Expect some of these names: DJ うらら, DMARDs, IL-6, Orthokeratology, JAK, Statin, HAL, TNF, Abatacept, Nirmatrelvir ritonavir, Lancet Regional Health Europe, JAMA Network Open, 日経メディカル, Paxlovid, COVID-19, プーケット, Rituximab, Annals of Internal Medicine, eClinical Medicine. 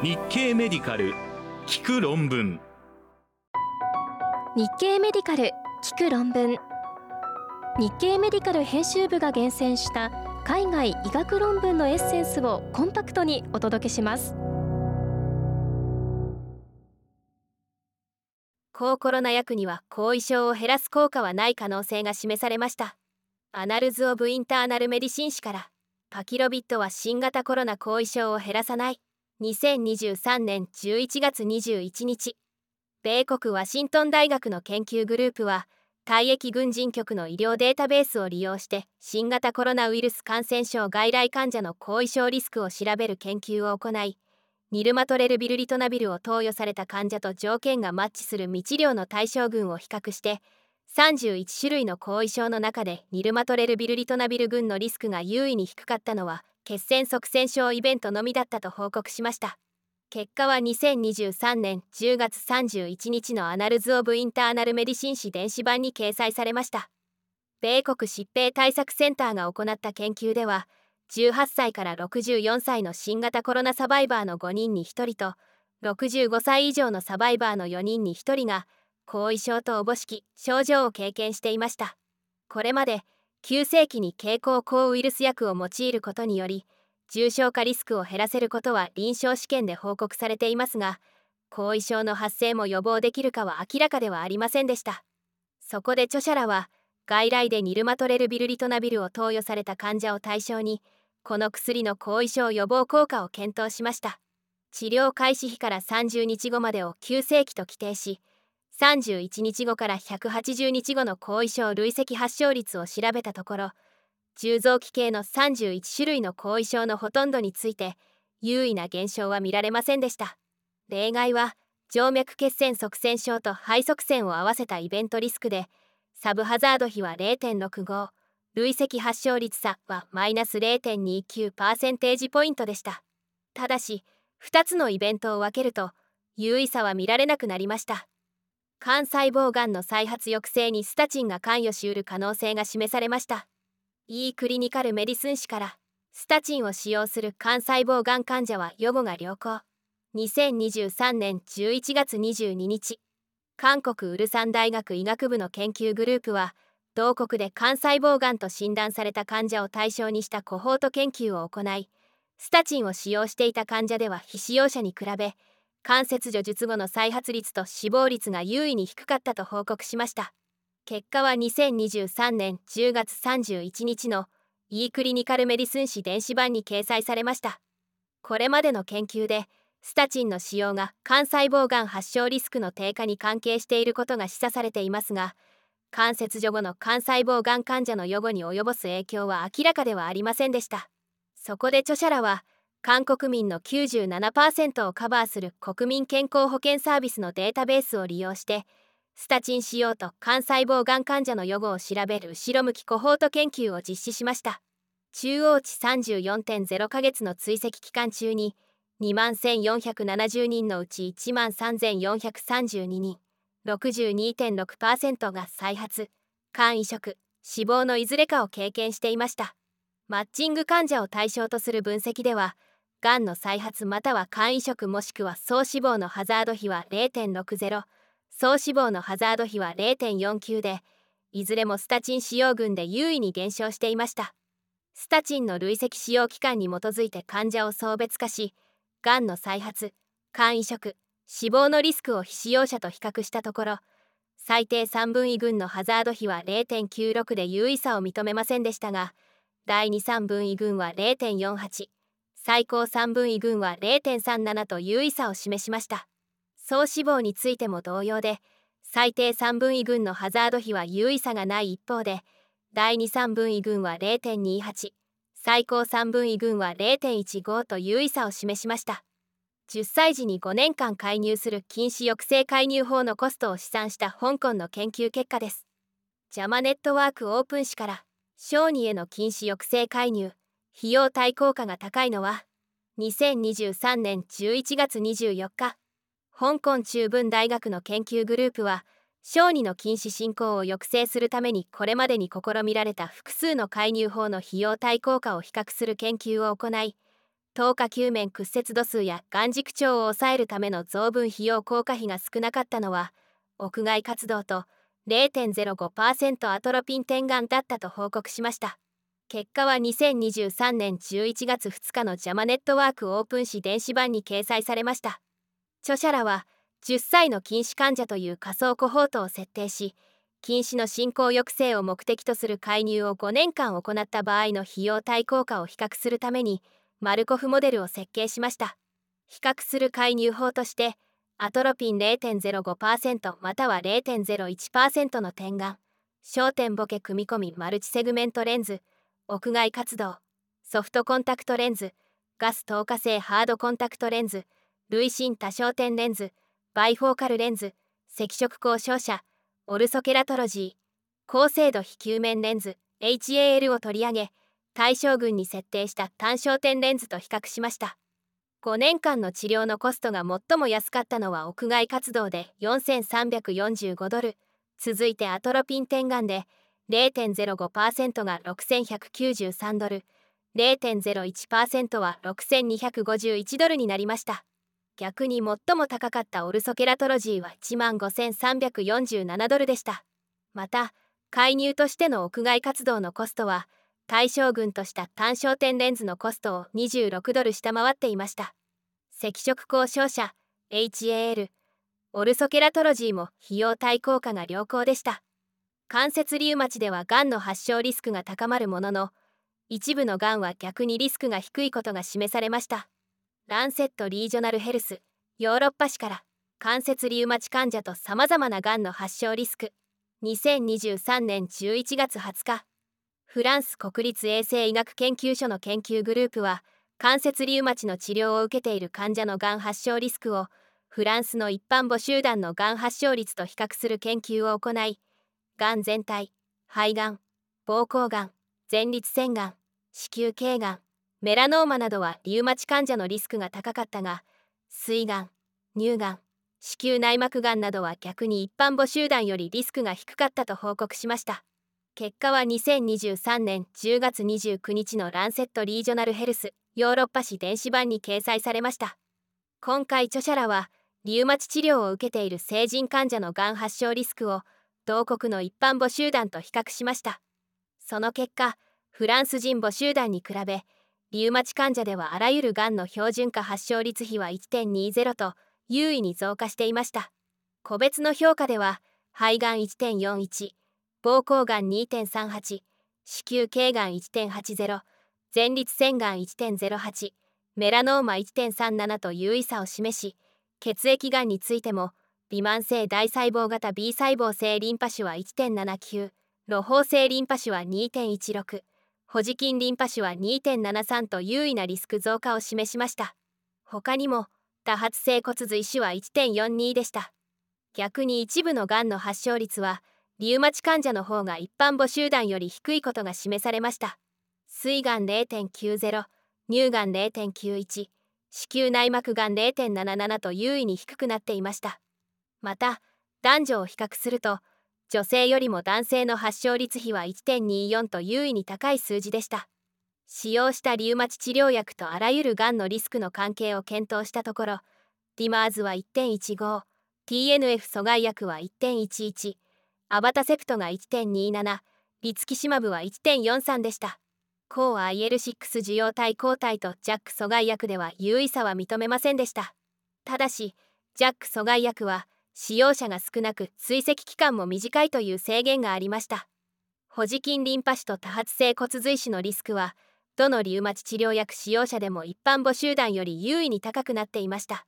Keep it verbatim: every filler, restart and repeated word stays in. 日経メディカル聞く論文。日経メディカル聞く論文。日経メディカル編集部が厳選した海外医学論文のエッセンスをコンパクトにお届けします。抗コロナ薬には後遺症を減らす効果はない可能性が示されました。アナルズ・オブ・インターナル・メディシン誌から、パキロビッドは新型コロナ後遺症を減らさない。にせんにじゅうさんねんじゅういちがつにじゅういちにち、米国ワシントン大学の研究グループは、退役軍人局の医療データベースを利用して新型コロナウイルス感染症外来患者の後遺症リスクを調べる研究を行い、ニルマトレルビルリトナビルを投与された患者と条件がマッチする未治療の対象群を比較して、さんじゅういちしゅるいの後遺症の中でニルマトレルビルリトナビル群のリスクが優位に低かったのは血栓塞栓症イベントのみだったと報告しました。結果はにせんにじゅうさんねんじゅうがつさんじゅういちにちのアナルズ・オブ・インターナル・メディシン誌電子版に掲載されました。米国疾病対策センターが行った研究では、じゅうはっさいからろくじゅうよんさいの新型コロナサバイバーのごにんにひとりと、ろくじゅうごさい以上のサバイバーのよにんにひとりが、後遺症とおぼしき症状を経験していました。これまで、急性期に経口抗ウイルス薬を用いることにより重症化リスクを減らせることは臨床試験で報告されていますが、後遺症の発生も予防できるかは明らかではありませんでした。そこで著者らは、外来でニルマトレルビルリトナビルを投与された患者を対象に、この薬の後遺症予防効果を検討しました。治療開始日からさんじゅうにちごまでを急性期と規定し、さんじゅういちにちごからひゃくはちじゅうにちごの後遺症累積発症率を調べたところ、重臓器系のさんじゅういちしゅるいの後遺症のほとんどについて優位な減少は見られませんでした。例外は、静脈血栓塞栓症と肺塞栓を合わせたイベントリスクで、サブハザード比は れいてんろくご、累積発症率差はマイナス れいてんにきゅう パーセンテージポイントでした。ただし、ふたつのイベントを分けると優位差は見られなくなりました。肝細胞がんの再発抑制にスタチンが関与しうる可能性が示されました。Eクリニカルメディスン誌から、スタチンを使用する肝細胞がん患者は予後が良好。にせんにじゅうさんねんじゅういちがつにじゅうににち、韓国ウルサン大学医学部の研究グループは、同国で肝細胞がんと診断された患者を対象にしたコホート研究を行い、スタチンを使用していた患者では非使用者に比べ、関節除術後の再発率と死亡率が優位に低かったと報告しました。結果はにせんにじゅうさんねんじゅうがつさんじゅういちにちの E クリニカルメディスン誌電子版に掲載されました。これまでの研究で、スタチンの使用が肝細胞がん発症リスクの低下に関係していることが示唆されていますが、関節除後の肝細胞がん患者の予後に及ぼす影響は明らかではありませんでした。そこで著者らは、韓国民の きゅうじゅうななパーセント をカバーする国民健康保険サービスのデータベースを利用して、スタチン使用と肝細胞がん患者の予後を調べる後ろ向きコホート研究を実施しました。中央値 さんじゅうよんてんれいかげつの追跡期間中に、にまんせんよんひゃくななじゅうにんのうちいちまんさんぜんよんひゃくさんじゅうににん、ろくじゅうにてんろくパーセント が再発、肝移植、死亡のいずれかを経験していました。マッチング患者を対象とする分析では、がんの再発または肝移植もしくは総死亡のハザード比は れいてんろくぜろ、総死亡のハザード比は れいてんよんきゅう で、いずれもスタチン使用群で優位に減少していました。スタチンの累積使用期間に基づいて患者を層別化し、がんの再発、肝移植、死亡のリスクを非使用者と比較したところ、最低さんぶんい群のハザード比は れいてんきゅうろく で優位差を認めませんでしたが、だいにさんぶんい群は れいてんよんはち、最高さんぶんい群は れいてんさんなな と優位差を示しました。総死亡についても同様で、最低さんぶんい群のハザード比は優位差がない一方で、だいにさんぶんい群は れいてんにはち、最高さんぶんい群は れいてんいちご と優位差を示しました。じゅっさい時にごねんかん介入する禁止抑制介入法のコストを試算した香港の研究結果です。ジャマネットワークオープン誌から、小児への禁止抑制介入、費用対効果が高いのは、にせんにじゅうさんねんじゅういちがつにじゅうよっか、香港中文大学の研究グループは、小児の近視進行を抑制するためにこれまでに試みられた複数の介入法の費用対効果を比較する研究を行い、糖化球面屈折度数や眼軸長を抑えるための増分費用効果比が少なかったのは、屋外活動と ゼロてんゼロごパーセント アトロピン点眼だったと報告しました。結果はにせんにじゅうさんねんじゅういちがつふつかのジャマネットワークオープン誌電子版に掲載されました。著者らは、じゅっさいの近視患者という仮想コホートを設定し、近視の進行抑制を目的とする介入をごねんかん行った場合の費用対効果を比較するために、マルコフモデルを設計しました。比較する介入法として、アトロピン ゼロてんゼロごパーセント または ゼロてんゼロいちパーセント の点眼、焦点ボケ組み込みマルチセグメントレンズ、屋外活動、ソフトコンタクトレンズ、ガス透過性ハードコンタクトレンズ、累進多焦点レンズ、バイフォーカルレンズ、赤色光照射、オルソケラトロジー、高精度非球面レンズ エイチエーエル を取り上げ、対象群に設定した単焦点レンズと比較しました。ごねんかんの治療のコストが最も安かったのは屋外活動でよんせんさんびゃくよんじゅうごドル、続いてアトロピン点眼で ゼロてんゼロごパーセント がろくせんひゃくきゅうじゅうさんドル、ゼロてんゼロいちパーセント はろくせんにひゃくごじゅういちドルになりました。逆に最も高かったオルソケラトロジーはいちまんごせんさんびゃくよんじゅうななドルでした。また、介入としての屋外活動のコストは、対象群とした単焦点レンズのコストをにじゅうろくドル下回っていました。赤色光照射、エイチエーエル、オルソケラトロジーも費用対効果が良好でした。関節リウマチではがんの発症リスクが高まるものの、一部のがんは逆にリスクが低いことが示されました。ランセットリージョナルヘルス、ヨーロッパ誌から、関節リウマチ患者とさまざまながんの発症リスク、にせんにじゅうさんねんじゅういちがつはつか、フランス国立衛生医学研究所の研究グループは、関節リウマチの治療を受けている患者のがん発症リスクを、フランスの一般母集団のがん発症率と比較する研究を行い、がん全体、肺がん、膀胱がん、前立腺がん、子宮頸がん、メラノーマなどはリウマチ患者のリスクが高かったが、膵がん、乳がん、子宮内膜がんなどは逆に一般母集団よりリスクが低かったと報告しました。結果はにせんにじゅうさんねんじゅうがつにじゅうくにちのランセットリージョナルヘルスヨーロッパ誌電子版に掲載されました。今回著者らは、リウマチ治療を受けている成人患者のがん発症リスクを同国の一般母集団と比較しました。その結果、フランス人母集団に比べ、リウマチ患者ではあらゆるがんの標準化発症率比は いってんにじゅう と優位に増加していました。個別の評価では、肺がん いってんよんじゅういち、膀胱がん にてんさんじゅうはち、子宮頸がん いってんはちじゅう、前立腺がん いってんゼロはち、メラノーマ いってんさんじゅうなな と優位差を示し、血液がんについても、微慢性大細胞型 B 細胞性リンパ腫は いってんななきゅう、露胞性リンパ腫は にてんじゅうろく、ホジキンリンパ腫は にてんななさん と優位なリスク増加を示しました。他にも、多発性骨髄腫は いってんよんじゅうに でした。逆に一部のがんの発症率は、リウマチ患者の方が一般母集団より低いことが示されました。膵がん ゼロてんきゅうじゅう、乳がん ゼロてんきゅうじゅういち、子宮内膜がん ゼロてんななじゅうなな と優位に低くなっていました。また、男女を比較すると、女性よりも男性の発症率比は いってんにじゅうよん と優位に高い数字でした。使用したリウマチ治療薬とあらゆるがんのリスクの関係を検討したところ、ディマーズは いってんじゅうご、ティーエヌエフ 阻害薬は いってんじゅういち、アバタセプトが いってんにじゅうなな、リツキシマブは いってんよんじゅうさん でした。抗 アイエルシックス 受容体抗体と ジャック 阻害薬では優位差は認めませんでした。ただし、ジャック 阻害薬は、使用者が少なく追跡期間も短いという制限がありました。ホジキンリンパ腫と多発性骨髄腫のリスクは、どのリウマチ治療薬使用者でも一般母集団より優位に高くなっていました。